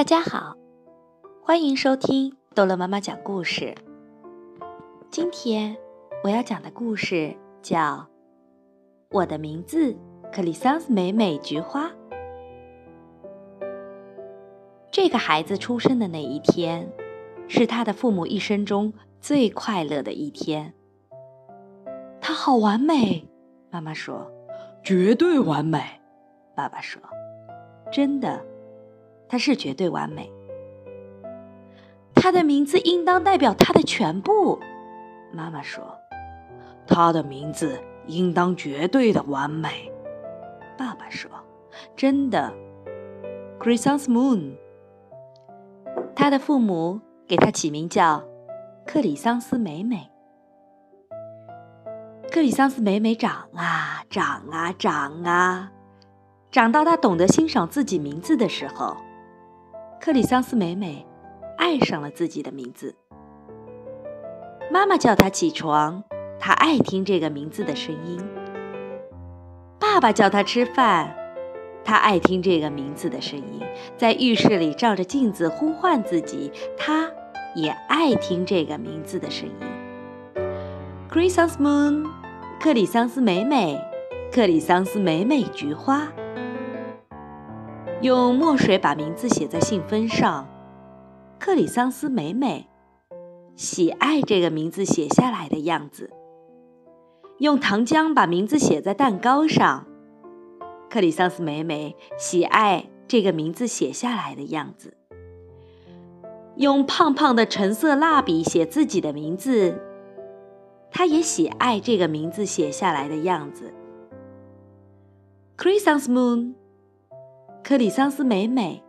大家好，欢迎收听逗乐妈妈讲故事。今天我要讲的故事叫我的名字Chrysanthemum菊花。这个孩子出生的那一天，是他的父母一生中最快乐的一天。他好完美，妈妈说。绝对完美，爸爸说。真的，他是绝对完美。他的名字应当代表他的全部，妈妈说。他的名字应当绝对的完美，爸爸说。真的， Chrysanthemum。 他的父母给他起名叫克里桑斯美美。克里桑斯美美长啊长啊长啊，长到她懂得欣赏自己名字的时候，克里桑斯美美爱上了自己的名字。妈妈叫她起床，她爱听这个名字的声音。爸爸叫她吃饭，她爱听这个名字的声音。在浴室里照着镜子呼唤自己，她也爱听这个名字的声音。Chrysanthemum， 克里桑斯美美，克里桑斯美美菊花。用墨水把名字写在信封上，克里桑斯美美喜爱这个名字写下来的样子。用糖浆把名字写在蛋糕上，克里桑斯美美喜爱这个名字写下来的样子。用胖胖的橙色蜡笔写自己的名字，他也喜爱这个名字写下来的样子。 Chrysanthemum， 克里桑斯美美，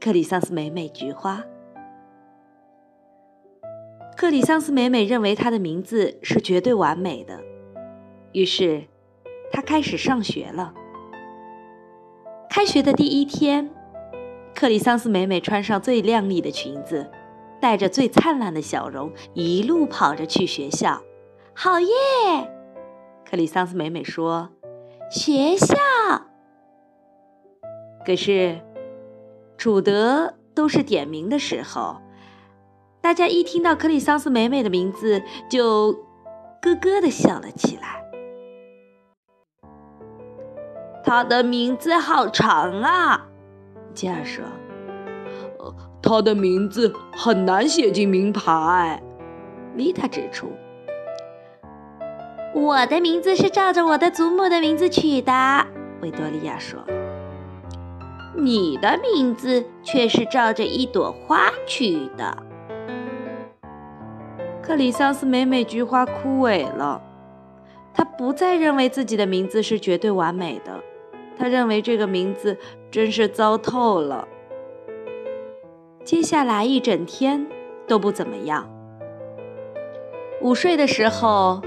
克里桑斯美美菊花。克里桑斯美美认为他的名字是绝对完美的，于是他开始上学了。开学的第一天，克里桑斯美美穿上最靓丽的裙子，带着最灿烂的笑容，一路跑着去学校。好耶，克里桑斯美美说，学校。可是楚德都是点名的时候，大家一听到克里桑斯美美的名字就咯咯地笑了起来。她的名字好长啊，吉尔说。她的名字很难写进名牌，丽塔指出。我的名字是照着我的祖母的名字取的，维多利亚说。你的名字却是照着一朵花取的。克里桑斯美美菊花枯萎了，她不再认为自己的名字是绝对完美的，她认为这个名字真是糟透了。接下来一整天都不怎么样。午睡的时候，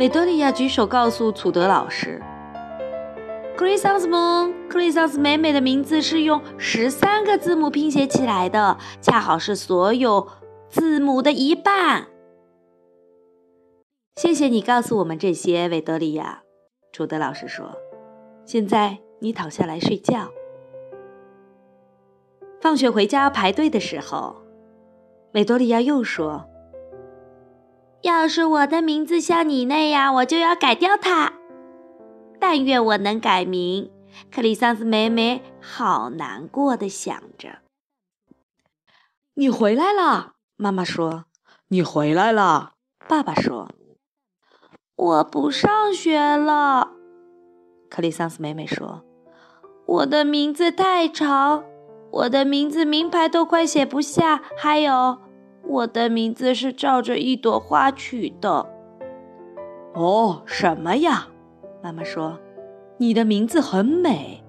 维多利亚举手告诉楚德老师， Chrysanthemum， 克里桑斯美美的名字是用13个字母拼写起来的，恰好是所有字母的一半。谢谢你告诉我们这些，维多利亚，楚德老师说。现在你躺下来睡觉。放学回家排队的时候，维多利亚又说，要是我的名字像你那样，我就要改掉它。但愿我能改名，克里桑斯美美好难过地想着。你回来了，妈妈说。你回来了，爸爸说。我不上学了，克里桑斯美美说。我的名字太长，我的名字名牌都快写不下，还有我的名字是照着一朵花取的。哦，什么呀？妈妈说，你的名字很美，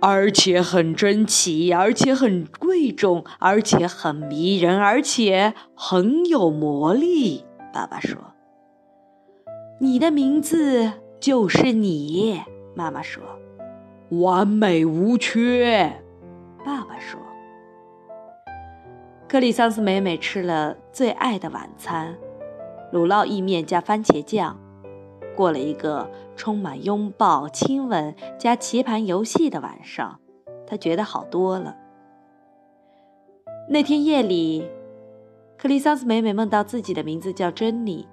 而且很珍奇，而且很贵重，而且很迷人，而且很有魔力。爸爸说，你的名字就是你。妈妈说，完美无缺。爸爸说。克里桑斯美美吃了最爱的晚餐，乳酪意面加番茄酱，过了一个充满拥抱、亲吻加棋盘游戏的晚上。她觉得好多了。那天夜里，克里桑斯每每梦到自己的名字叫珍妮，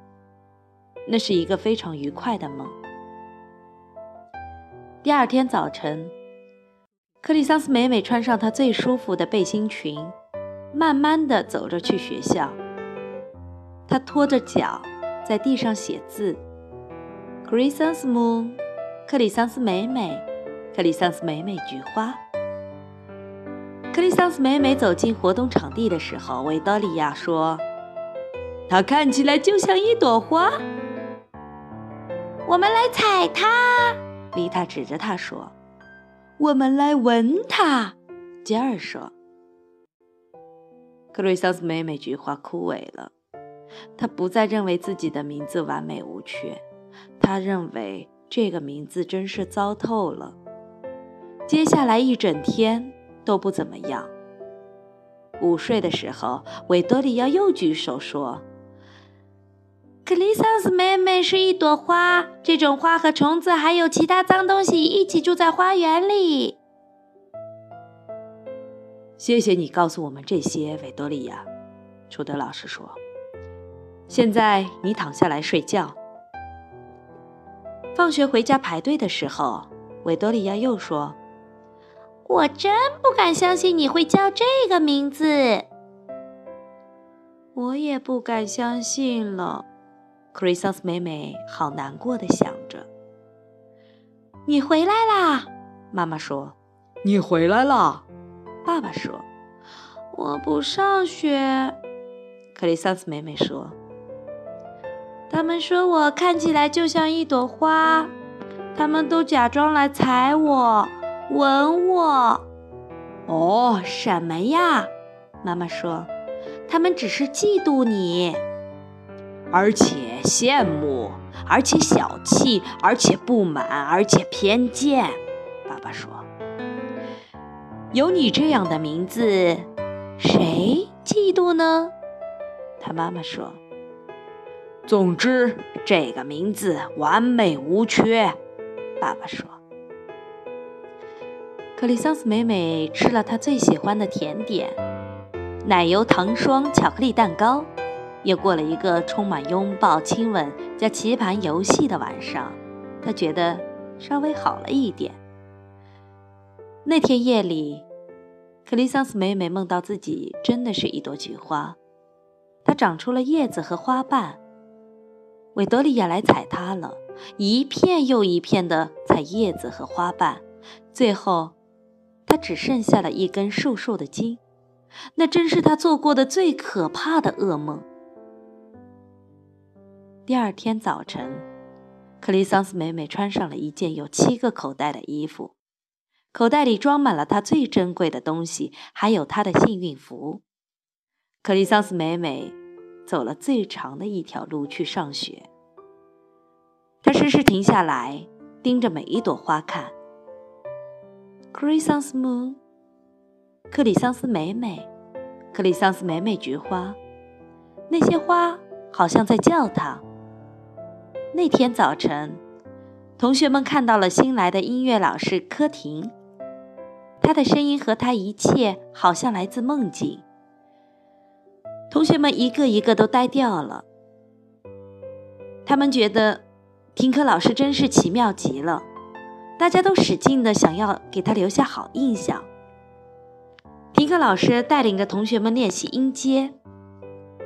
那是一个非常愉快的梦。第二天早晨，克里桑斯每每穿上她最舒服的背心裙，慢慢地走着去学校。她拖着脚在地上写字， Chrysanthemum， 克里桑斯美美，克里桑斯美美菊花。克里桑斯美美走进活动场地的时候，维多利亚说，她看起来就像一朵花，我们来采它。丽塔指着她说，我们来闻它。杰尔说，克里桑斯美美菊花枯萎了。她不再认为自己的名字完美无缺，她认为这个名字真是糟透了。接下来一整天都不怎么样。午睡的时候，维多利亚又举手说，克里桑斯妹妹是一朵花，这种花和虫子还有其他脏东西一起住在花园里。谢谢你告诉我们这些，维多利亚，楚德老师说，现在你躺下来睡觉。放学回家排队的时候，维多利亚又说，我真不敢相信你会叫这个名字。我也不敢相信了，克里桑斯妹妹好难过的想着。你回来啦，妈妈说。你回来啦，爸爸说。我不上学，克里桑斯妹妹说。他们说我看起来就像一朵花，他们都假装来踩我，吻我。哦，什么呀？妈妈说，他们只是嫉妒你，而且羡慕，而且小气，而且不满，而且偏见。爸爸说，有你这样的名字，谁嫉妒呢？他妈妈说，总之，这个名字完美无缺，爸爸说。克里桑斯美美吃了她最喜欢的甜点，奶油糖霜巧克力蛋糕，也过了一个充满拥抱、亲吻加棋盘游戏的晚上，她觉得稍微好了一点。那天夜里，克里桑斯美美梦到自己真的是一朵菊花，它长出了叶子和花瓣。维多利亚来采它了，一片又一片的采叶子和花瓣，最后它只剩下了一根瘦瘦的茎，那真是她做过的最可怕的噩梦。第二天早晨，克里桑斯美美穿上了一件有7个口袋的衣服，口袋里装满了她最珍贵的东西，还有她的幸运符。克里桑斯美美走了最长的一条路去上学，她时时停下来盯着每一朵花看。 Chrysanthemum， 克里桑斯美美，克里桑斯美美菊花，那些花好像在叫她。那天早晨，同学们看到了新来的音乐老师科廷，她的声音和她一切好像来自梦境。同学们一个一个都呆掉了，他们觉得停课老师真是奇妙极了，大家都使劲的想要给他留下好印象。停课老师带领着同学们练习音阶，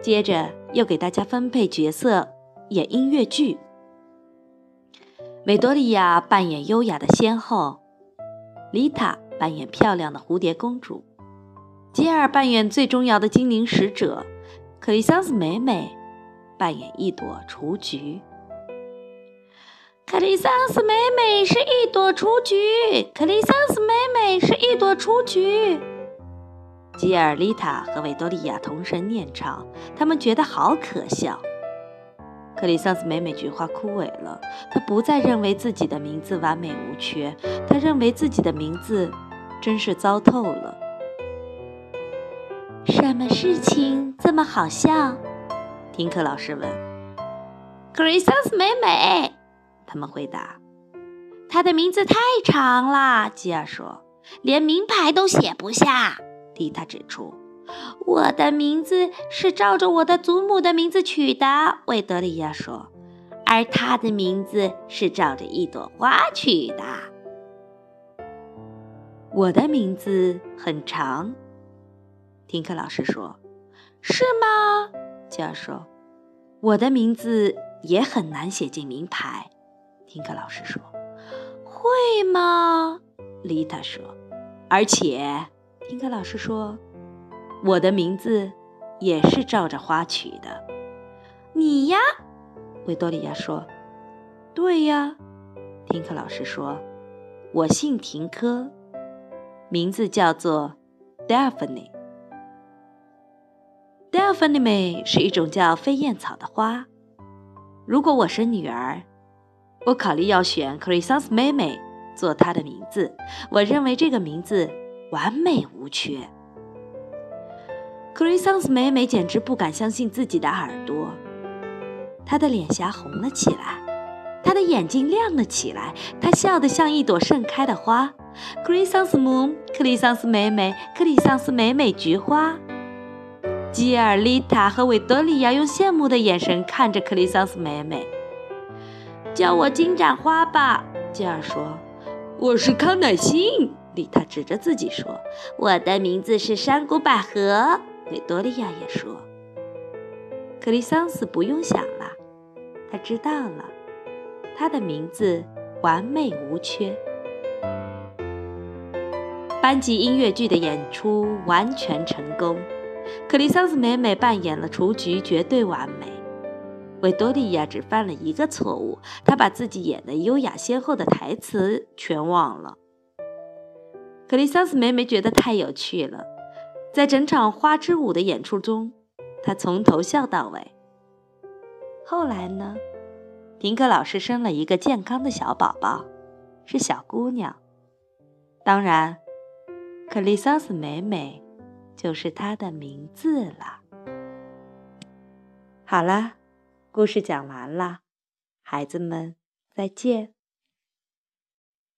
接着又给大家分配角色演音乐剧。维多利亚扮演优雅的仙后，丽塔扮演漂亮的蝴蝶公主，杰尔扮演最重要的精灵使者，克里桑斯美美扮演一朵雏菊。克里桑斯美美是一朵雏菊，克里桑斯美美是一朵雏菊。吉尔、丽塔和维多利亚同声念唱，他们觉得好可笑。克里桑斯美美菊花枯萎了，她不再认为自己的名字完美无缺，她认为自己的名字真是糟透了。什么事情这么好笑？停课老师问。克里桑斯美美，他们回答。她的名字太长了，吉尔说，连名牌都写不下，丽塔指出。我的名字是照着我的祖母的名字取的，维德利亚说，而她的名字是照着一朵花取的。我的名字很长，廷克老师说。是吗？乔尔说。我的名字也很难写进名牌，廷克老师说。会吗？丽塔说。而且，廷克老师说，我的名字也是照着花取的。你呀？维多利亚说。对呀，廷克老师说，我姓廷科，名字叫做 Daphne。Daphne May 是一种叫飞燕草的花。如果我生女儿，我考虑要选 Chrysanthemum 做她的名字，我认为这个名字完美无缺。Chrysanthemum 简直不敢相信自己的耳朵，她的脸颊红了起来，她的眼睛亮了起来，她笑得像一朵盛开的花。Chrysanthemum， Chrysanthemum， Chrysanthemum 菊花。基尔、丽塔和维多利亚用羡慕的眼神看着克里桑斯妹妹。叫我金盏花吧，基尔说。我是康乃馨，丽塔指着自己说。我的名字是山谷百合，维多利亚也说。克里桑斯不用想了，他知道了，他的名字完美无缺。班级音乐剧的演出完全成功。克里桑斯妹妹扮演了雏菊，绝对完美。维多利亚只犯了一个错误，她把自己演的优雅先后的台词全忘了。克里桑斯妹妹觉得太有趣了，在整场花之舞的演出中，她从头笑到尾。后来呢，廷克老师生了一个健康的小宝宝，是小姑娘。当然，克里桑斯妹妹就是他的名字了。好了，故事讲完了，孩子们，再见。